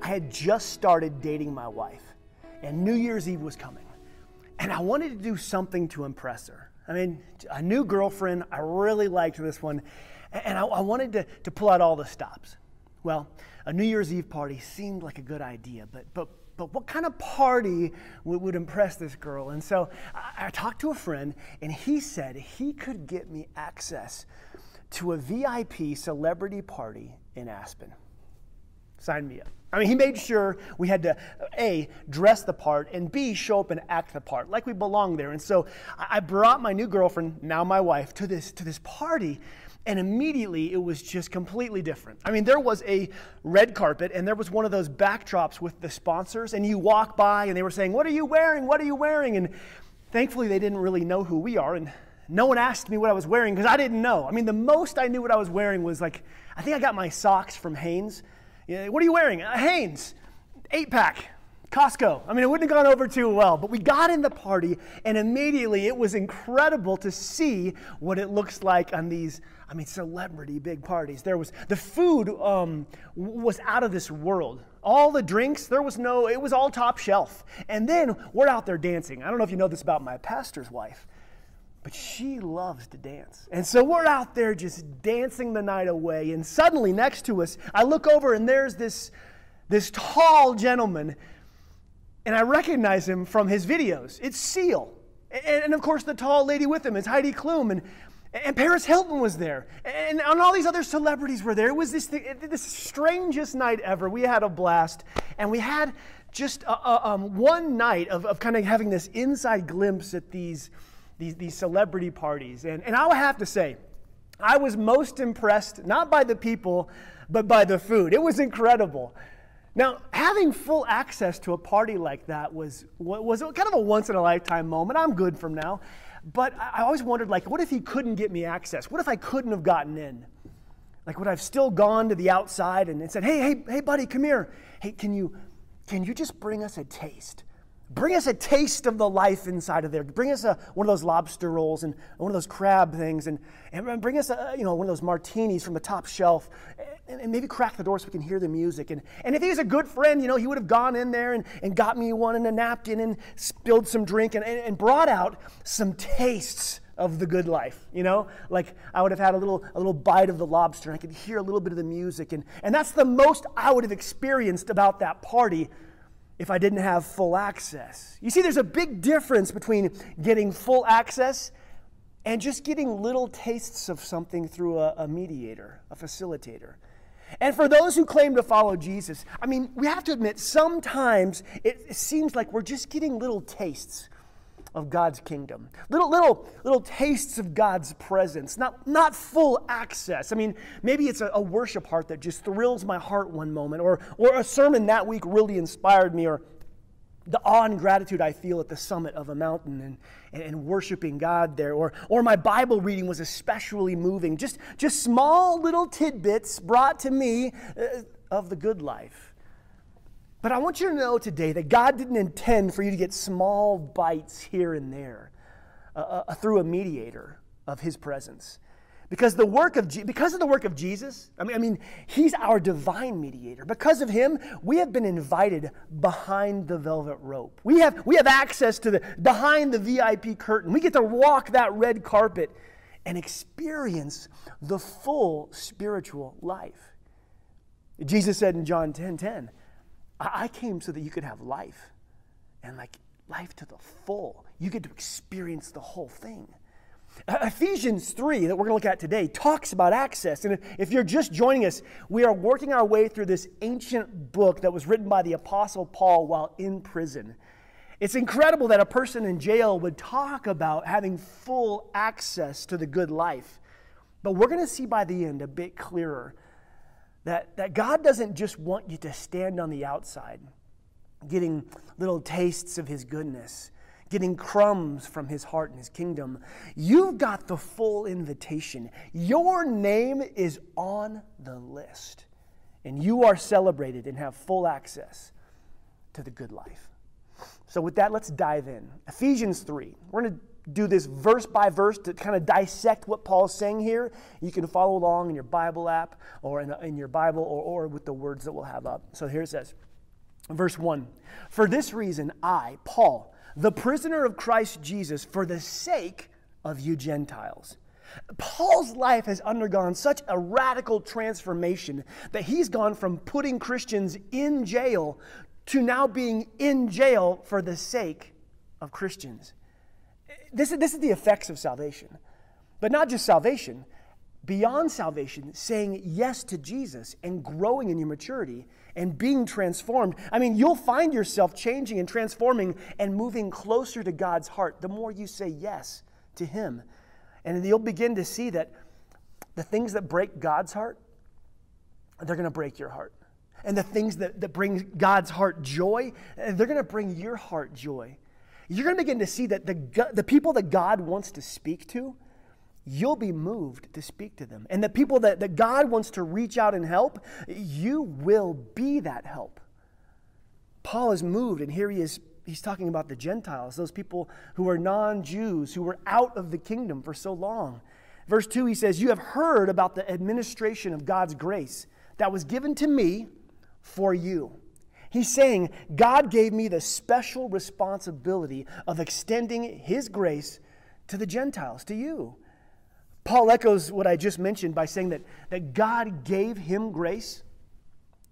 I had just started dating my wife, and New Year's Eve was coming. And I wanted to do something to impress her. I mean, a new girlfriend, I really liked this one, and I wanted to pull out all the stops. Well, a New Year's Eve party seemed like a good idea, but what kind of party would impress this girl? And so I talked to a friend, and he said he could get me access to a VIP celebrity party in Aspen. Sign me up. I mean, he made sure we had to, A, dress the part, and B, show up and act the part, like we belong there. And so I brought my new girlfriend, now my wife, to this party, and immediately it was just completely different. I mean, there was a red carpet, and there was one of those backdrops with the sponsors, and you walk by, and they were saying, "What are you wearing? What are you wearing?" And thankfully, they didn't really know who we are, and no one asked me what I was wearing because I didn't know. I mean, the most I knew what I was wearing was like, I think I got my socks from Hanes. Yeah, what are you wearing? Hanes, 8-pack, Costco. I mean, it wouldn't have gone over too well, but we got in the party, and immediately it was incredible to see what it looks like on these, I mean, celebrity big parties. There was, the food was out of this world. All the drinks, there was no, it was all top shelf. And then we're out there dancing. I don't know if you know this about my pastor's wife, but she loves to dance. And so we're out there just dancing the night away, and suddenly next to us, I look over and there's this tall gentleman, and I recognize him from his videos. It's Seal. And of course the tall lady with him is Heidi Klum, and Paris Hilton was there, and all these other celebrities were there. It was this strangest night ever. We had a blast, and we had just one night of kind of having this inside glimpse at these celebrity parties. And I would have to say, I was most impressed, not by the people, but by the food. It was incredible. Now, having full access to a party like that was kind of a once-in-a-lifetime moment. I'm good from now. But I always wondered, like, what if he couldn't get me access? What if I couldn't have gotten in? Like, would I have still gone to the outside and said, hey, buddy, come here. Hey, can you just bring us a taste? Bring us a taste of the life inside of there. Bring us one of those lobster rolls and one of those crab things, and bring us one of those martinis from the top shelf, and maybe crack the door so we can hear the music. And if he was a good friend, you know, he would have gone in there and got me one and a napkin and spilled some drink and brought out some tastes of the good life, you know? Like, I would have had a little bite of the lobster, and I could hear a little bit of the music, and that's the most I would have experienced about that party if I didn't have full access. You see, there's a big difference between getting full access and just getting little tastes of something through a mediator, a facilitator. And for those who claim to follow Jesus, I mean, we have to admit, sometimes it seems like we're just getting little tastes of God's kingdom, little tastes of God's presence, not full access. I mean, maybe it's a worship heart that just thrills my heart one moment, or a sermon that week really inspired me, or the awe and gratitude I feel at the summit of a mountain and worshiping God there, or my Bible reading was especially moving. Just small little tidbits brought to me of the good life. But I want you to know today that God didn't intend for you to get small bites here and there through a mediator of His presence, because of the work of Jesus. I mean, He's our divine mediator. Because of Him, we have been invited behind the velvet rope. We have access to behind the VIP curtain. We get to walk that red carpet and experience the full spiritual life. Jesus said in John 10:10. I came so that you could have life, and like life to the full. You get to experience the whole thing. Ephesians 3, that we're going to look at today, talks about access. And if you're just joining us, we are working our way through this ancient book that was written by the Apostle Paul while in prison. It's incredible that a person in jail would talk about having full access to the good life. But we're going to see by the end a bit clearer that God doesn't just want you to stand on the outside, getting little tastes of His goodness, getting crumbs from His heart and His kingdom. You've got the full invitation. Your name is on the list, and you are celebrated and have full access to the good life. So with that, let's dive in. Ephesians 3. We're going to do this verse by verse to kind of dissect what Paul's saying here, you can follow along in your Bible app or in your Bible or with the words that we'll have up. So here it says, verse 1, "For this reason I, Paul, the prisoner of Christ Jesus, for the sake of you Gentiles." Paul's life has undergone such a radical transformation that he's gone from putting Christians in jail to now being in jail for the sake of Christians. This is the effects of salvation. But not just salvation. Beyond salvation, saying yes to Jesus and growing in your maturity and being transformed. I mean, you'll find yourself changing and transforming and moving closer to God's heart the more you say yes to Him. And you'll begin to see that the things that break God's heart, they're going to break your heart. And the things that bring God's heart joy, they're going to bring your heart joy. You're going to begin to see that the people that God wants to speak to, you'll be moved to speak to them. And the people that God wants to reach out and help, you will be that help. Paul is moved, and here he is. He's talking about the Gentiles, those people who are non-Jews, who were out of the kingdom for so long. Verse 2, he says, "You have heard about the administration of God's grace that was given to me for you." He's saying, God gave me the special responsibility of extending His grace to the Gentiles, to you. Paul echoes what I just mentioned by saying that God gave him grace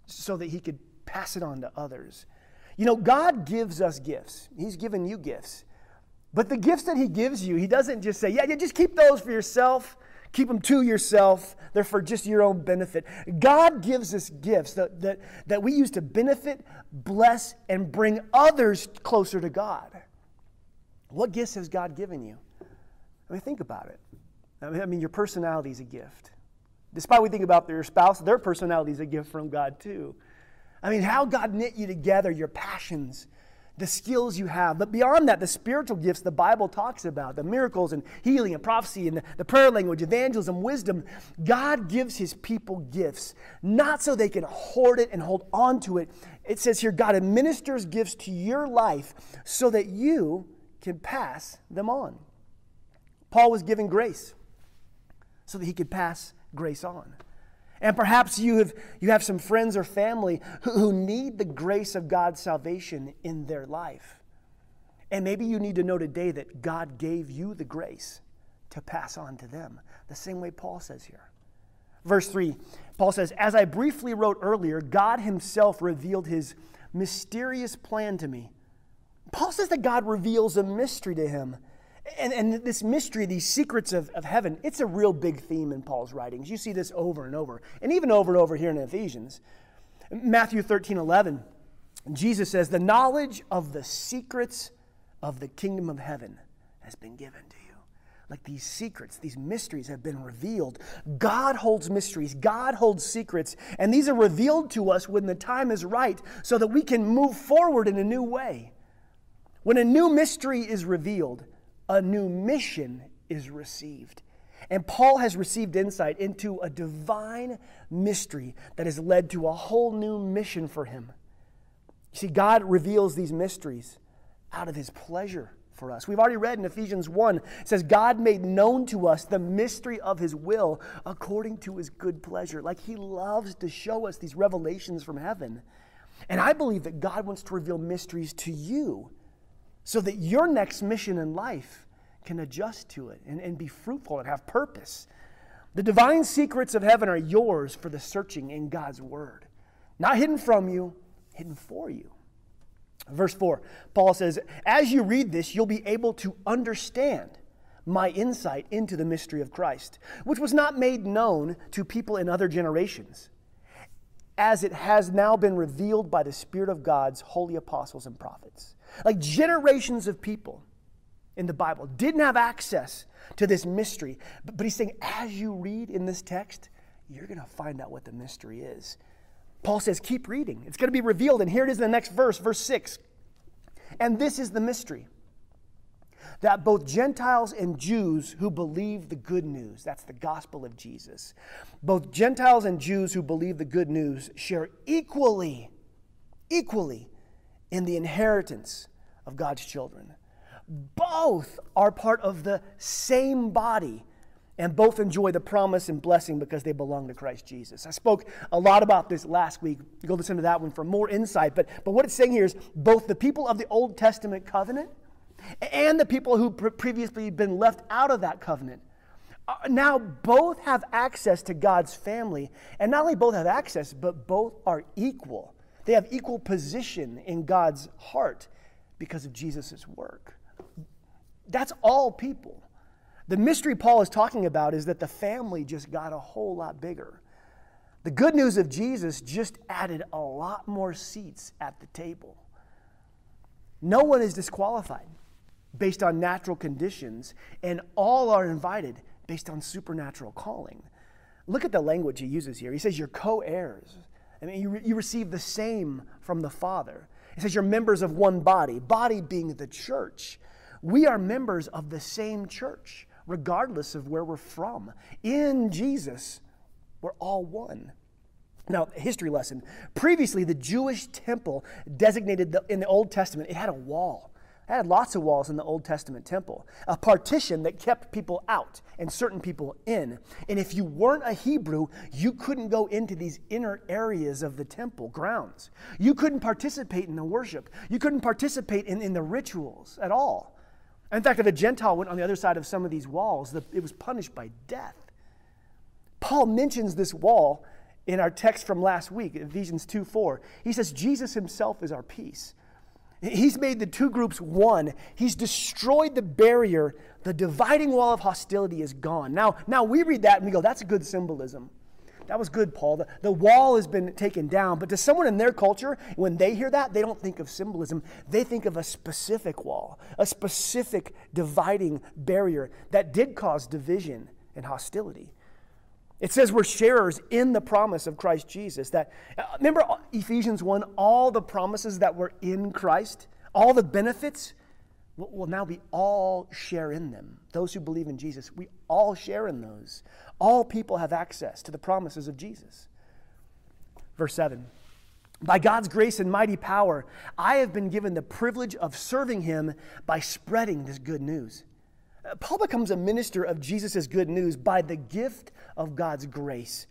so that he could pass it on to others. You know, God gives us gifts. He's given you gifts. But the gifts that He gives you, He doesn't just say, yeah, just keep those for yourself. Keep them to yourself. They're for just your own benefit. God gives us gifts that we use to benefit, bless, and bring others closer to God. What gifts has God given you? I mean, think about it. I mean, your personality is a gift. Despite what we think about your spouse, their personality is a gift from God too. I mean, how God knit you together, your passions, the skills you have. But beyond that, the spiritual gifts the Bible talks about, the miracles and healing and prophecy and the prayer language, evangelism, wisdom. God gives His people gifts, not so they can hoard it and hold on to it. It says here, God administers gifts to your life so that you can pass them on. Paul was given grace so that he could pass grace on. And perhaps you have some friends or family who need the grace of God's salvation in their life. And maybe you need to know today that God gave you the grace to pass on to them, the same way Paul says here. Verse 3, Paul says, "As I briefly wrote earlier, God Himself revealed His mysterious plan to me." Paul says that God reveals a mystery to him. And this mystery, these secrets of heaven, it's a real big theme in Paul's writings. You see this over and over, and even over and over here in Ephesians. Matthew 13:11, Jesus says, "The knowledge of the secrets of the kingdom of heaven has been given to you." Like these secrets, these mysteries have been revealed. God holds mysteries. God holds secrets. And these are revealed to us when the time is right so that we can move forward in a new way. When a new mystery is revealed, a new mission is received. And Paul has received insight into a divine mystery that has led to a whole new mission for him. You see, God reveals these mysteries out of His pleasure for us. We've already read in Ephesians 1, it says, God made known to us the mystery of His will according to His good pleasure. Like He loves to show us these revelations from heaven. And I believe that God wants to reveal mysteries to you so that your next mission in life can adjust to it and be fruitful and have purpose. The divine secrets of heaven are yours for the searching in God's Word. Not hidden from you, hidden for you. Verse 4, Paul says, "As you read this, you'll be able to understand my insight into the mystery of Christ, which was not made known to people in other generations, as it has now been revealed by the Spirit of God's holy apostles and prophets." Like generations of people in the Bible didn't have access to this mystery. But he's saying, as you read in this text, you're going to find out what the mystery is. Paul says, keep reading. It's going to be revealed. And here it is in the next verse, verse 6. "And this is the mystery, that both Gentiles and Jews who believe the good news," that's the gospel of Jesus, "both Gentiles and Jews who believe the good news share equally in the inheritance of God's children. Both are part of the same body, and both enjoy the promise and blessing because they belong to Christ Jesus. I spoke a lot about this last week. Go listen to that one for more insight. But what it's saying here is both the people of the Old Testament covenant and the people who previously been left out of that covenant, now both have access to God's family. And not only both have access, but both are equal. They have equal position in God's heart because of Jesus' work. That's all people. The mystery Paul is talking about is that the family just got a whole lot bigger. The good news of Jesus just added a lot more seats at the table. No one is disqualified based on natural conditions, and all are invited based on supernatural calling. Look at the language he uses here. He says you're co-heirs. I mean, you receive the same from the Father. He says you're members of one body, body being the church. We are members of the same church, regardless of where we're from. In Jesus, we're all one. Now, history lesson. Previously, the Jewish temple designated in the Old Testament, it had a wall. It had lots of walls in the Old Testament temple, a partition that kept people out and certain people in. And if you weren't a Hebrew, you couldn't go into these inner areas of the temple grounds. You couldn't participate in the worship. You couldn't participate in the rituals at all. In fact, if a Gentile went on the other side of some of these walls, it was punished by death. Paul mentions this wall in our text from last week, Ephesians 2:4. He says, Jesus himself is our peace. He's made the two groups one. He's destroyed the barrier. The dividing wall of hostility is gone. Now we read that and we go, that's a good symbolism. That was good, Paul. The wall has been taken down. But to someone in their culture, when they hear that, they don't think of symbolism. They think of a specific wall, a specific dividing barrier that did cause division and hostility. It says we're sharers in the promise of Christ Jesus. That, remember Ephesians 1, all the promises that were in Christ, all the benefits, well, now we all share in them. Those who believe in Jesus, we all share in those. All people have access to the promises of Jesus. Verse 7, by God's grace and mighty power, I have been given the privilege of serving him by spreading this good news. Paul becomes a minister of Jesus' good news by the gift of God's grace.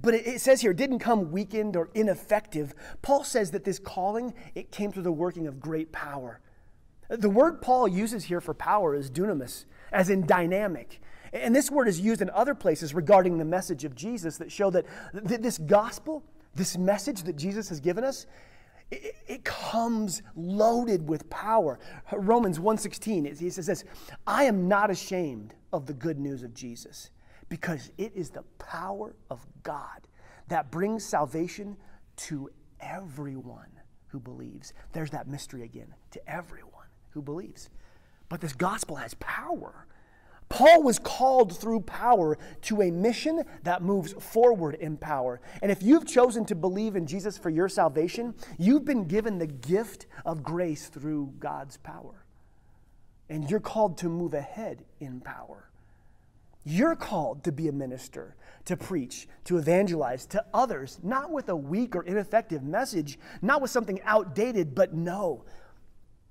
But it says here, it didn't come weakened or ineffective. Paul says that this calling, it came through the working of great power. The word Paul uses here for power is dunamis, as in dynamic. And this word is used in other places regarding the message of Jesus that show that this gospel, this message that Jesus has given us, it comes loaded with power. Romans 1:16, he says this, I am not ashamed of the good news of Jesus because it is the power of God that brings salvation to everyone who believes. There's that mystery again, to everyone who believes. But this gospel has power. Paul was called through power to a mission that moves forward in power. And if you've chosen to believe in Jesus for your salvation, you've been given the gift of grace through God's power. And you're called to move ahead in power. You're called to be a minister, to preach, to evangelize to others, not with a weak or ineffective message, not with something outdated, but no,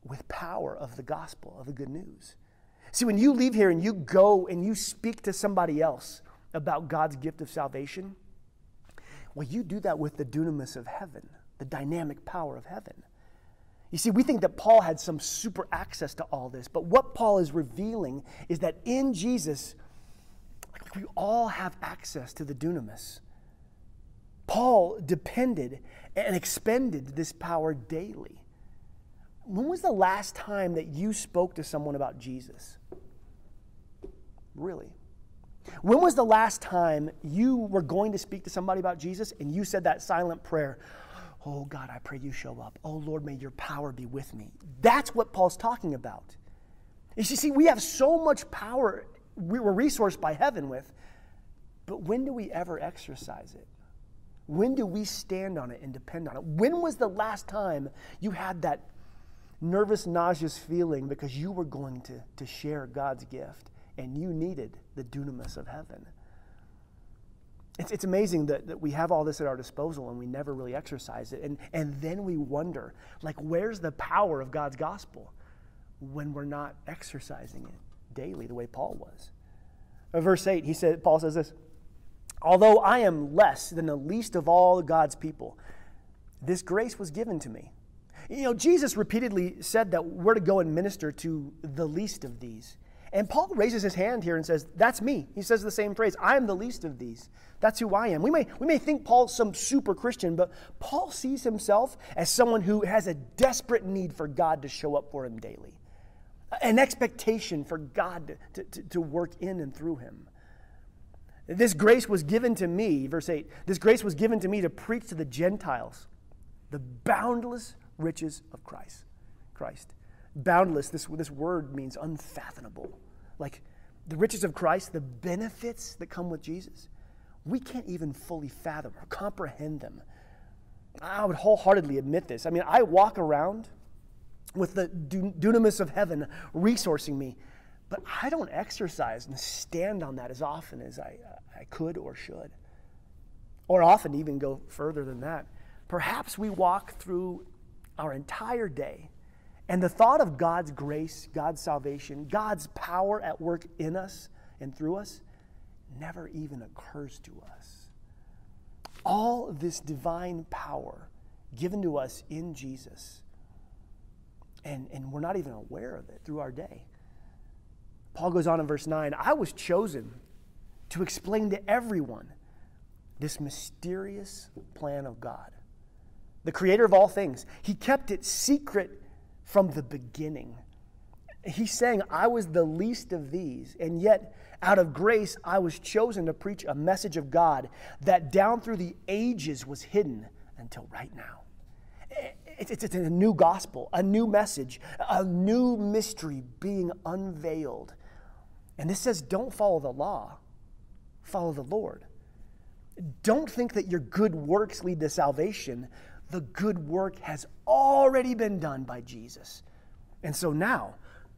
with power of the gospel, of the good news. See, when you leave here and you go and you speak to somebody else about God's gift of salvation, well, you do that with the dunamis of heaven, the dynamic power of heaven. You see, we think that Paul had some super access to all this, but what Paul is revealing is that in Jesus, we all have access to the dunamis. Paul depended and expended this power daily. When was the last time that you spoke to someone about Jesus? Really? When was the last time you were going to speak to somebody about Jesus and you said that silent prayer, oh God, I pray you show up. Oh Lord, may your power be with me. That's what Paul's talking about. You see, we have so much power we were resourced by heaven with, but when do we ever exercise it? When do we stand on it and depend on it? When was the last time you had that nervous, nauseous feeling because you were going to share God's gift and you needed the dunamis of heaven? It's amazing that we have all this at our disposal and we never really exercise it. And then we wonder, like, where's the power of God's gospel? when we're not exercising it daily the way Paul was. Verse 8, Paul says this, "Although I am less than the least of all God's people, this grace was given to me." You know, Jesus repeatedly said that we're to go and minister to the least of these. And Paul raises his hand here and says, that's me. He says the same phrase, I am the least of these. That's who I am. We may think Paul's some super Christian, but Paul sees himself as someone who has a desperate need for God to show up for him daily. An expectation for God to work in and through him. This grace was given to me, verse 8, this grace was given to me to preach to the Gentiles the boundless riches of Christ. Boundless, this word means unfathomable. Like the riches of Christ, the benefits that come with Jesus, we can't even fully fathom or comprehend them. I would wholeheartedly admit this. I mean, I walk around with the dunamis of heaven resourcing me, but I don't exercise and stand on that as often as I could or should, or often even go further than that. Perhaps we walk through our entire day, and the thought of God's grace, God's salvation, God's power at work in us and through us never even occurs to us. All this divine power given to us in Jesus, and we're not even aware of it through our day. Paul goes on in verse 9, I was chosen to explain to everyone this mysterious plan of God, the creator of all things. He kept it secret from the beginning. He's saying, I was the least of these, and yet out of grace, I was chosen to preach a message of God that down through the ages was hidden until right now. It's a new gospel, a new message, a new mystery being unveiled. And this says, don't follow the law, follow the Lord. Don't think that your good works lead to salvation. The good work has already been done by Jesus. And so now,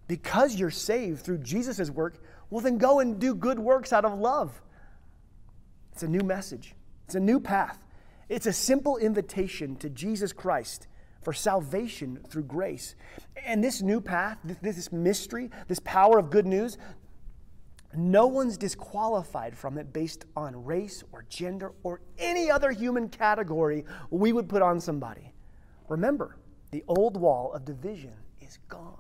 because you're saved through Jesus' work, well then go and do good works out of love. It's a new message. It's a new path. It's a simple invitation to Jesus Christ for salvation through grace. And this new path, this mystery, this power of good news, no one's disqualified from it based on race or gender or any other human category we would put on somebody. Remember, the old wall of division is gone.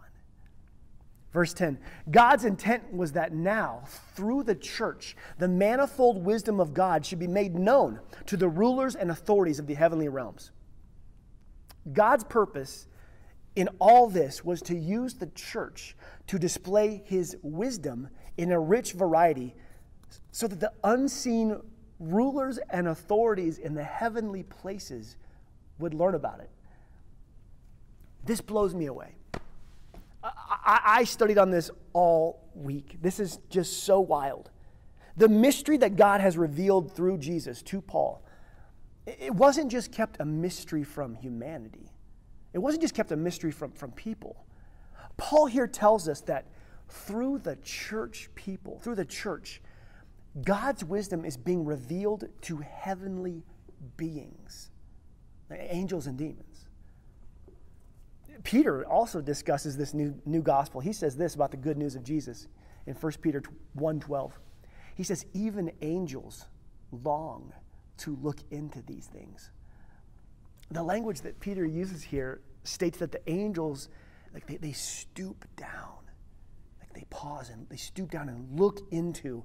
Verse 10, God's intent was that now, through the church, the manifold wisdom of God should be made known to the rulers and authorities of the heavenly realms. God's purpose in all this was to use the church to display his wisdom in a rich variety so that the unseen rulers and authorities in the heavenly places would learn about it. This blows me away. I studied on this all week. This is just so wild. The mystery that God has revealed through Jesus to Paul, it wasn't just kept a mystery from humanity. It wasn't just kept a mystery from people. Paul here tells us that through the church people, through the church, God's wisdom is being revealed to heavenly beings, angels and demons. Peter also discusses this new gospel. He says this about the good news of Jesus in 1 Peter 1:12. He says, even angels long to look into these things. The language that Peter uses here states that the angels, like they stoop down. They pause and they stoop down and look into.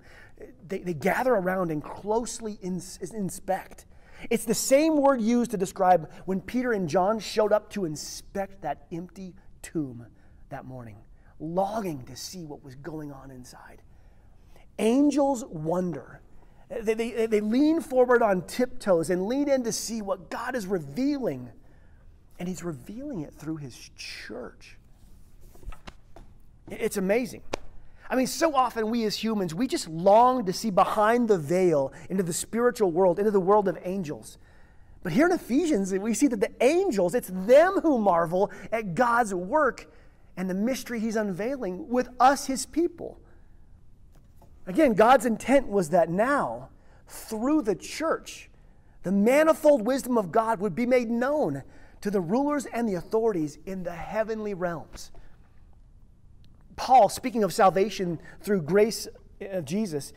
They gather around and closely inspect. It's the same word used to describe when Peter and John showed up to inspect that empty tomb that morning, longing to see what was going on inside. Angels wonder. They lean forward on tiptoes and lean in to see what God is revealing. And he's revealing it through his church. It's amazing. I mean, so often we as humans, we just long to see behind the veil into the spiritual world, into the world of angels. But here in Ephesians, we see that the angels, it's them who marvel at God's work and the mystery he's unveiling with us, his people. Again, God's intent was that now, through the church, the manifold wisdom of God would be made known to the rulers and the authorities in the heavenly realms. Paul, speaking of salvation through grace of Jesus,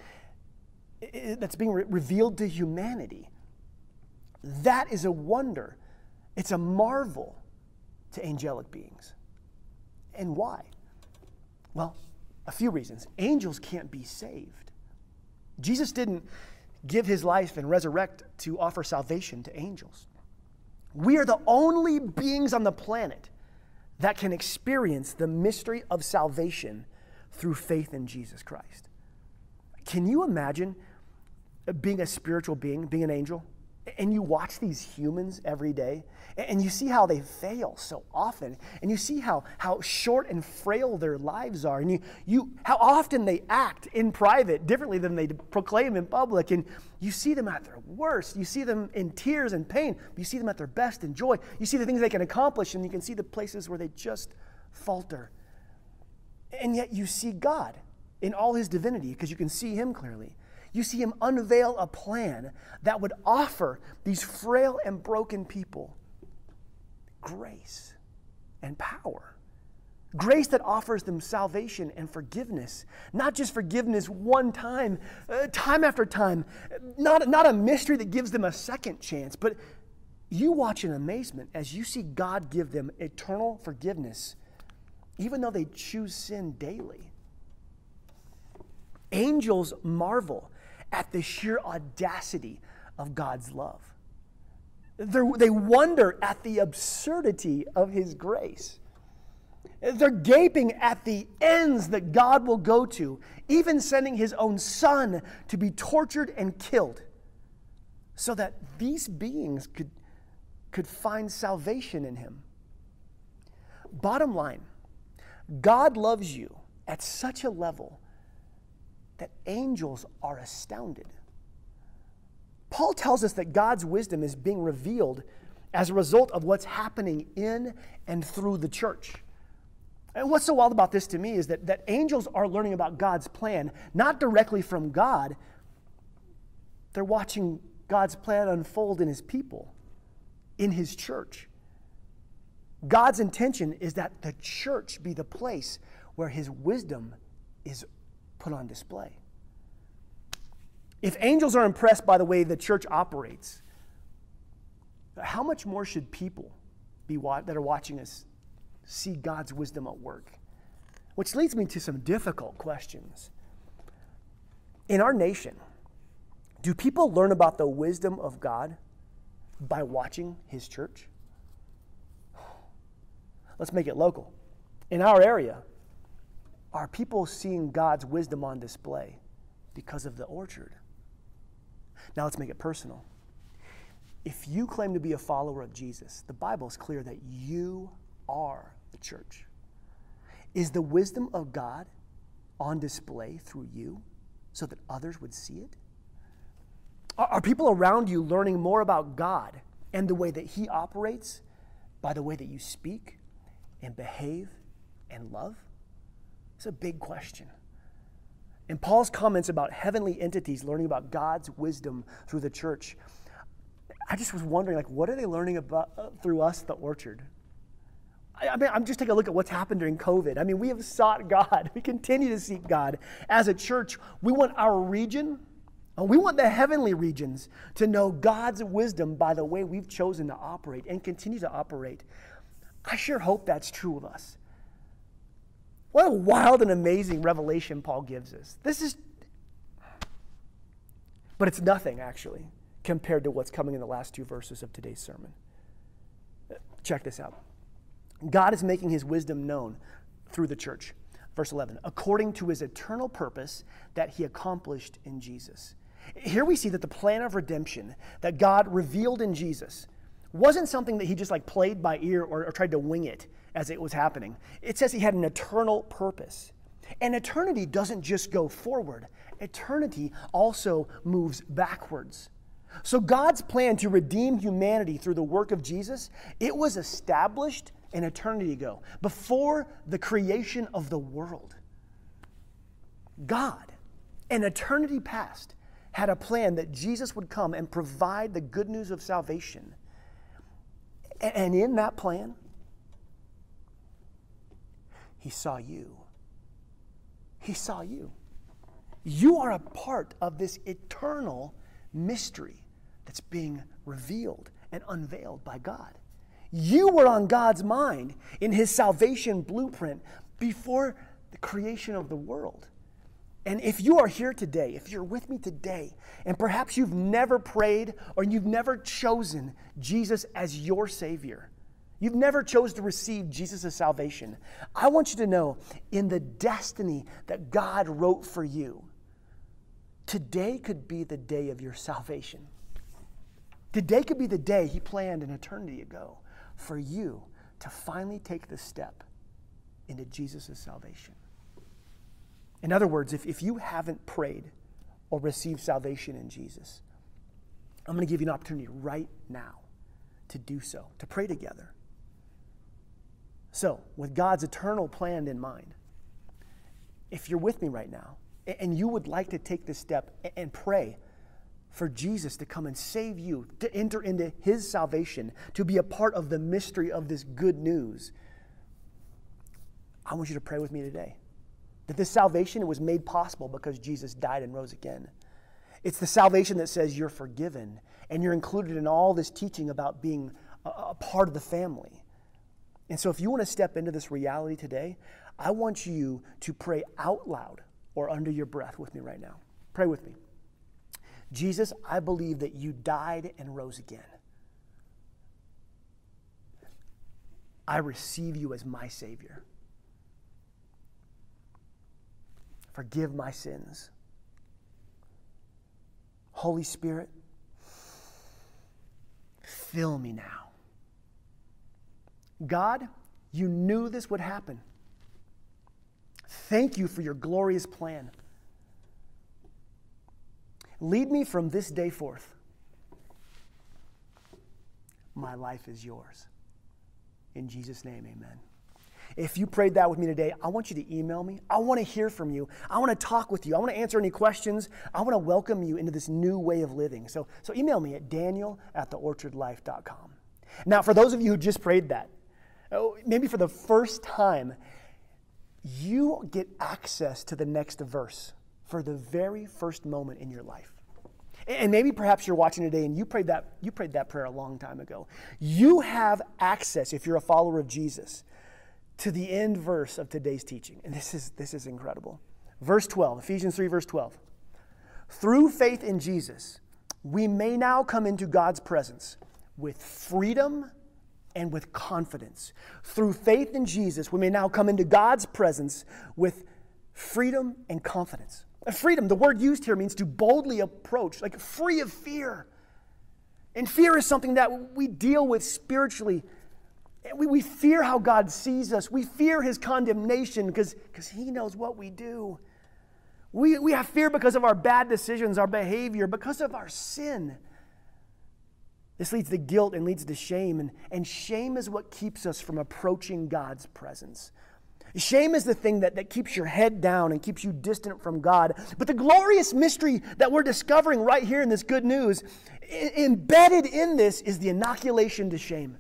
that's being revealed to humanity. That is a wonder. It's a marvel to angelic beings. And why? Well, a few reasons. Angels can't be saved. Jesus didn't give his life and resurrect to offer salvation to angels. We are the only beings on the planet that can experience the mystery of salvation through faith in Jesus Christ. Can you imagine being a spiritual being, being an angel, and you watch these humans every day, and you see how they fail so often, and you see how short and frail their lives are, and how often they act in private differently than they proclaim in public, and you see them at their worst. You see them in tears and pain. You see them at their best in joy. You see the things they can accomplish, and you can see the places where they just falter. And yet you see God in all his divinity, because you can see him clearly. You see him unveil a plan that would offer these frail and broken people grace and power. Grace that offers them salvation and forgiveness. Not just forgiveness one time, time after time. Not a mystery that gives them a second chance, but you watch in amazement as you see God give them eternal forgiveness, even though they choose sin daily. Angels marvel at the sheer audacity of God's love. They wonder at the absurdity of his grace. They're gaping at the ends that God will go to, even sending his own son to be tortured and killed, so that these beings could find salvation in him. Bottom line, God loves you at such a level that angels are astounded. Paul tells us that God's wisdom is being revealed as a result of what's happening in and through the church. And what's so wild about this to me is that angels are learning about God's plan, not directly from God. They're watching God's plan unfold in his people, in his church. God's intention is that the church be the place where his wisdom is put on display. If angels are impressed by the way the church operates, how much more should people that are watching us see God's wisdom at work? Which leads me to some difficult questions. In our nation, do people learn about the wisdom of God by watching his church? Let's make it local. In our area, are people seeing God's wisdom on display because of the orchard? Now let's make it personal. If you claim to be a follower of Jesus, the Bible is clear that you are the church. Is the wisdom of God on display through you so that others would see it? Are people around you learning more about God and the way that he operates by the way that you speak and behave and love? It's a big question. And Paul's comments about heavenly entities learning about God's wisdom through the church, I just was wondering, like, what are they learning about through us, the orchard? I mean, I'm just taking a look at what's happened during COVID. I mean, we have sought God. We continue to seek God. As a church, we want our region, we want the heavenly regions to know God's wisdom by the way we've chosen to operate and continue to operate. I sure hope that's true of us. What a wild and amazing revelation Paul gives us. But it's nothing, actually, compared to what's coming in the last two verses of today's sermon. Check this out. God is making his wisdom known through the church. Verse 11, according to his eternal purpose that he accomplished in Jesus. Here we see that the plan of redemption that God revealed in Jesus wasn't something that he just like played by ear or tried to wing it as it was happening. It says he had an eternal purpose. And eternity doesn't just go forward. Eternity also moves backwards. So God's plan to redeem humanity through the work of Jesus, it was established an eternity ago, before the creation of the world. God, an eternity past, had a plan that Jesus would come and provide the good news of salvation. And in that plan, he saw you He saw you. You are a part of this eternal mystery that's being revealed and unveiled by God. You were on God's mind in his salvation blueprint before the creation of the world. And if you are here today, if you're with me today, and perhaps you've never prayed or you've never chosen Jesus as your Savior, you've never chose to receive Jesus' salvation, I want you to know in the destiny that God wrote for you, today could be the day of your salvation. Today could be the day he planned an eternity ago for you to finally take the step into Jesus' salvation. In other words, if you haven't prayed or received salvation in Jesus, I'm going to give you an opportunity right now to do so, to pray together. So, with God's eternal plan in mind, if you're with me right now, and you would like to take this step and pray for Jesus to come and save you, to enter into his salvation, to be a part of the mystery of this good news, I want you to pray with me today. That this salvation, it was made possible because Jesus died and rose again. It's the salvation that says you're forgiven and you're included in all this teaching about being a part of the family. And so if you want to step into this reality today, I want you to pray out loud or under your breath with me right now. Pray with me. Jesus, I believe that you died and rose again. I receive you as my Savior. Forgive my sins. Holy Spirit, fill me now. God, you knew this would happen. Thank you for your glorious plan. Lead me from this day forth. My life is yours. In Jesus' name, amen. If you prayed that with me today, I want you to email me. I want to hear from you. I want to talk with you. I want to answer any questions. I want to welcome you into this new way of living. So email me at daniel@theorchardlife.com. Now, for those of you who just prayed that, maybe for the first time, you get access to the next verse for the very first moment in your life. And maybe perhaps you're watching today and you prayed that prayer a long time ago. You have access, if you're a follower of Jesus, to the end verse of today's teaching. And this is incredible. Verse 12, Ephesians 3, verse 12. Through faith in Jesus, we may now come into God's presence with freedom and with confidence. Through faith in Jesus, we may now come into God's presence with freedom and confidence. And freedom, the word used here means to boldly approach, like free of fear. And fear is something that we deal with spiritually. We fear how God sees us. We fear his condemnation because he knows what we do. We have fear because of our bad decisions, our behavior, because of our sin. This leads to guilt and leads to shame. And shame is what keeps us from approaching God's presence. Shame is the thing that keeps your head down and keeps you distant from God. But the glorious mystery that we're discovering right here in this good news, embedded in this is the inoculation to shame.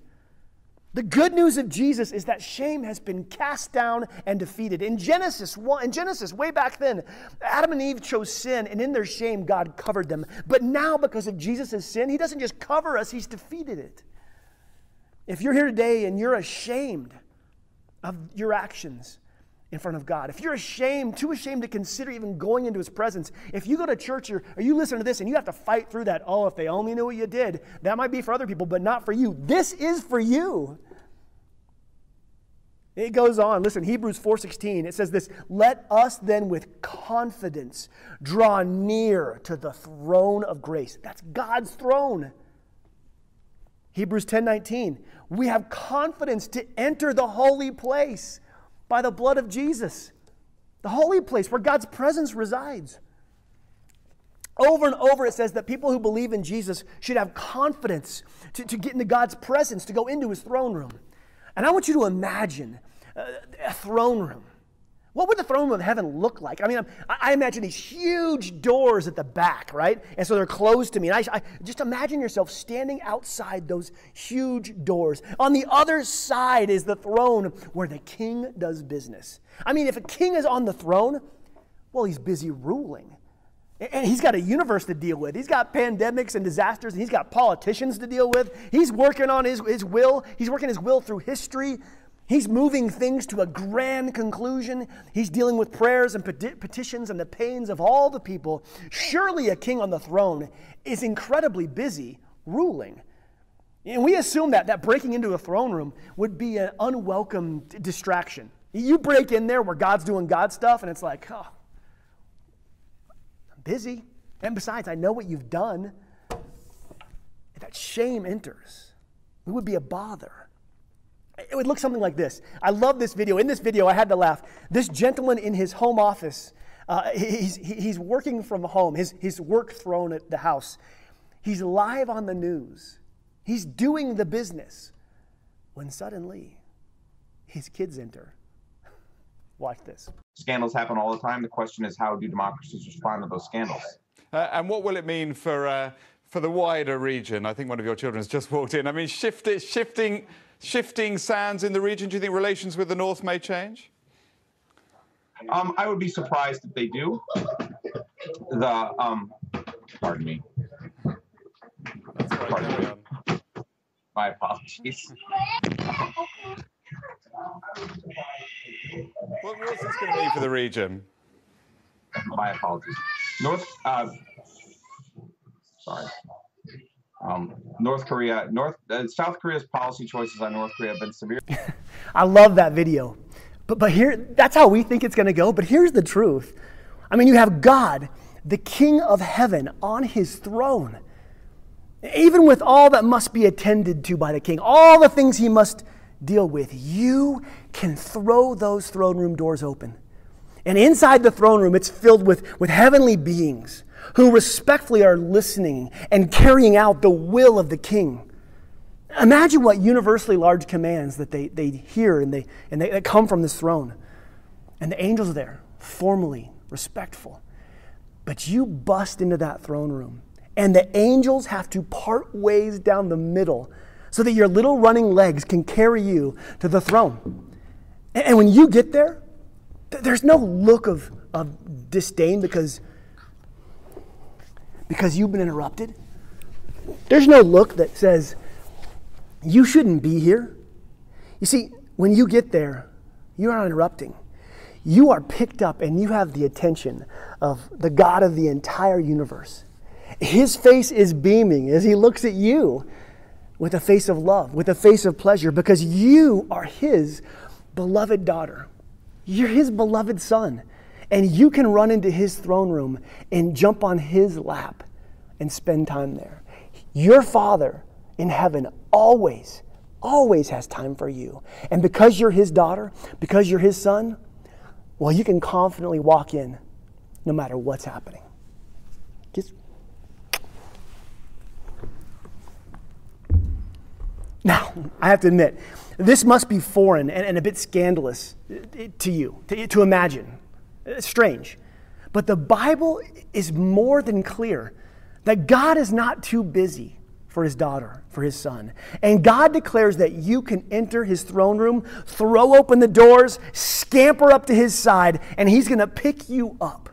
The good news of Jesus is that shame has been cast down and defeated. In Genesis, way back then, Adam and Eve chose sin, and in their shame, God covered them. But now, because of Jesus' sin, he doesn't just cover us, he's defeated it. If you're here today and you're ashamed of your actions in front of God, if you're too ashamed to consider even going into his presence, if you go to church or you listen to this and you have to fight through that, oh, if they only knew what you did, that might be for other people, but not for you. This is for you. It goes on. Listen, Hebrews 4:16, it says this, let us then with confidence draw near to the throne of grace. That's God's throne. Hebrews 10:19, we have confidence to enter the holy place by the blood of Jesus. The holy place where God's presence resides. Over and over it says that people who believe in Jesus should have confidence to get into God's presence, to go into his throne room. And I want you to imagine a throne room. What would the throne room of heaven look like? I mean, I imagine these huge doors at the back, right? And so they're closed to me. And I just imagine yourself standing outside those huge doors. On the other side is the throne where the king does business. I mean, if a king is on the throne, Well, he's busy ruling. And he's got a universe to deal with. He's got pandemics and disasters, and he's got politicians to deal with. He's working on his will. He's working his will through history. He's moving things to a grand conclusion. He's dealing with prayers and petitions and the pains of all the people. Surely a king on the throne is incredibly busy ruling. And we assume that breaking into a throne room would be an unwelcome distraction. You break in there where God's doing God stuff, and it's like, oh, I'm busy. And besides, I know what you've done. If that shame enters, it would be a bother. It would look something like this. I love this video. In this video, I had to laugh. This gentleman in his home office, he's working from home, his work thrown at the house. He's live on the news. He's doing the business when suddenly his kids enter. Watch this. Scandals happen all the time. The question is, how do democracies respond to those scandals? And what will it mean for the wider region? I think one of your children has just walked in. I mean, shifting sands in the region. Do you think relations with the North may change? I would be surprised if they do. Pardon me. That's right, pardon me. My apologies. What was this going to be for the region? My apologies. South Korea's policy choices on North Korea have been severe. I love that video. But here, that's how we think it's going to go. But here's the truth. I mean, you have God, the King of Heaven, on his throne. Even with all that must be attended to by the king, all the things he must deal with, you can throw those throne room doors open. And inside the throne room, it's filled with heavenly beings who respectfully are listening and carrying out the will of the king. Imagine what universally large commands that they hear and they that come from this throne. And the angels are there, formally respectful. But you bust into that throne room, and the angels have to part ways down the middle so that your little running legs can carry you to the throne. And when you get there, there's no look of disdain because you've been interrupted. There's no look that says, you shouldn't be here. You see, when you get there, you're not interrupting. You are picked up and you have the attention of the God of the entire universe. His face is beaming as he looks at you with a face of love, with a face of pleasure, because you are his beloved daughter. You're his beloved son, and you can run into his throne room and jump on his lap and spend time there. Your Father in heaven always, always has time for you. And because you're his daughter, because you're his son, well, you can confidently walk in no matter what's happening. Now, I have to admit, this must be foreign and a bit scandalous to you, to imagine. It's strange. But the Bible is more than clear that God is not too busy for his daughter, for his son. And God declares that you can enter his throne room, throw open the doors, scamper up to his side, and he's going to pick you up.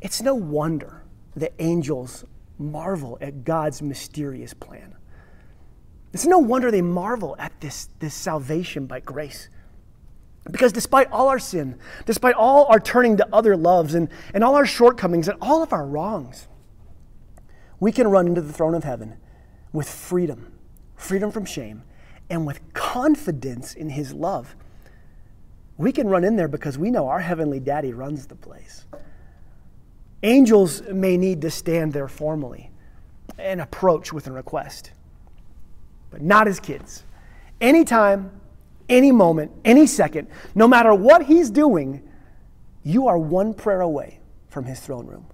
It's no wonder the angels marvel at God's mysterious plan. It's no wonder they marvel at this salvation by grace. Because despite all our sin, despite all our turning to other loves and all our shortcomings and all of our wrongs, we can run into the throne of heaven with freedom from shame, and with confidence in his love. We can run in there because we know our heavenly daddy runs the place. Angels may need to stand there formally and approach with a request, but not his kids. Anytime, any moment, any second, no matter what he's doing, you are one prayer away from his throne room.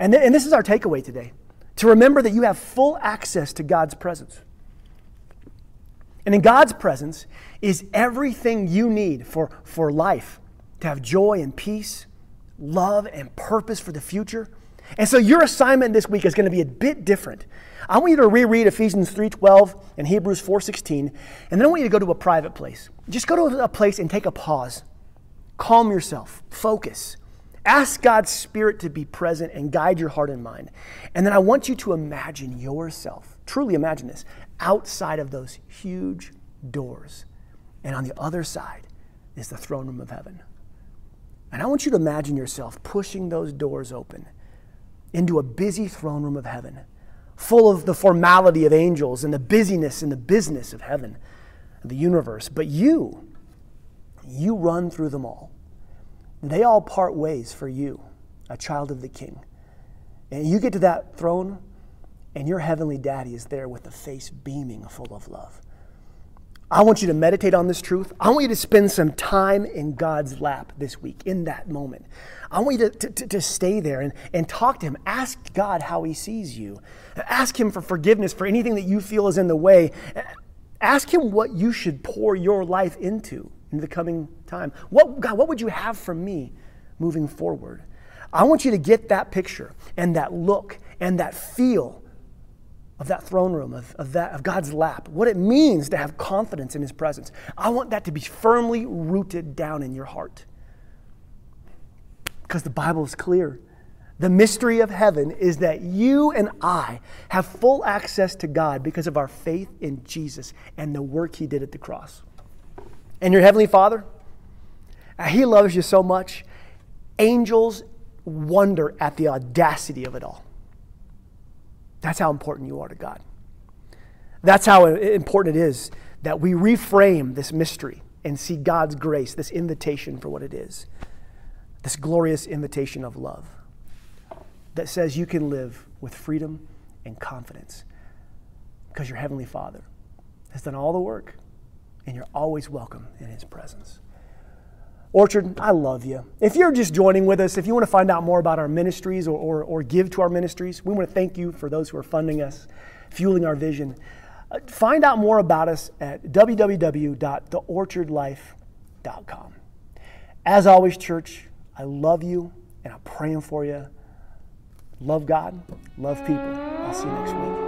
And this is our takeaway today, to remember that you have full access to God's presence. And in God's presence is everything you need for life, to have joy and peace, love and purpose for the future. And so your assignment this week is going to be a bit different. I want you to reread Ephesians 3:12 and Hebrews 4:16, and then I want you to go to a private place. Just go to a place and take a pause Calm yourself. Focus. Ask God's Spirit to be present and guide your heart and mind. And then I want you to imagine yourself, truly imagine this, outside of those huge doors. And on the other side is the throne room of heaven. And I want you to imagine yourself pushing those doors open into a busy throne room of heaven, full of the formality of angels and the busyness and the business of heaven, the universe. But you run through them all. They all part ways for you, a child of the King. And you get to that throne, and your heavenly daddy is there with a face beaming full of love. I want you to meditate on this truth. I want you to spend some time in God's lap this week, in that moment. I want you to stay there and talk to him. Ask God how he sees you. Ask him for forgiveness for anything that you feel is in the way. Ask him what you should pour your life into the coming time. God, what would you have from me moving forward? I want you to get that picture and that look and that feel of that throne room, of God's lap, what it means to have confidence in his presence. I want that to be firmly rooted down in your heart, because the Bible is clear. The mystery of heaven is that you and I have full access to God because of our faith in Jesus and the work he did at the cross. And your heavenly Father, he loves you so much. Angels wonder at the audacity of it all. That's how important you are to God. That's how important it is that we reframe this mystery and see God's grace, this invitation for what it is, this glorious invitation of love that says you can live with freedom and confidence because your heavenly Father has done all the work. And you're always welcome in his presence. Orchard, I love you. If you're just joining with us, if you want to find out more about our ministries or give to our ministries, we want to thank you for those who are funding us, fueling our vision. Find out more about us at www.theorchardlife.com. As always, church, I love you and I'm praying for you. Love God, love people. I'll see you next week.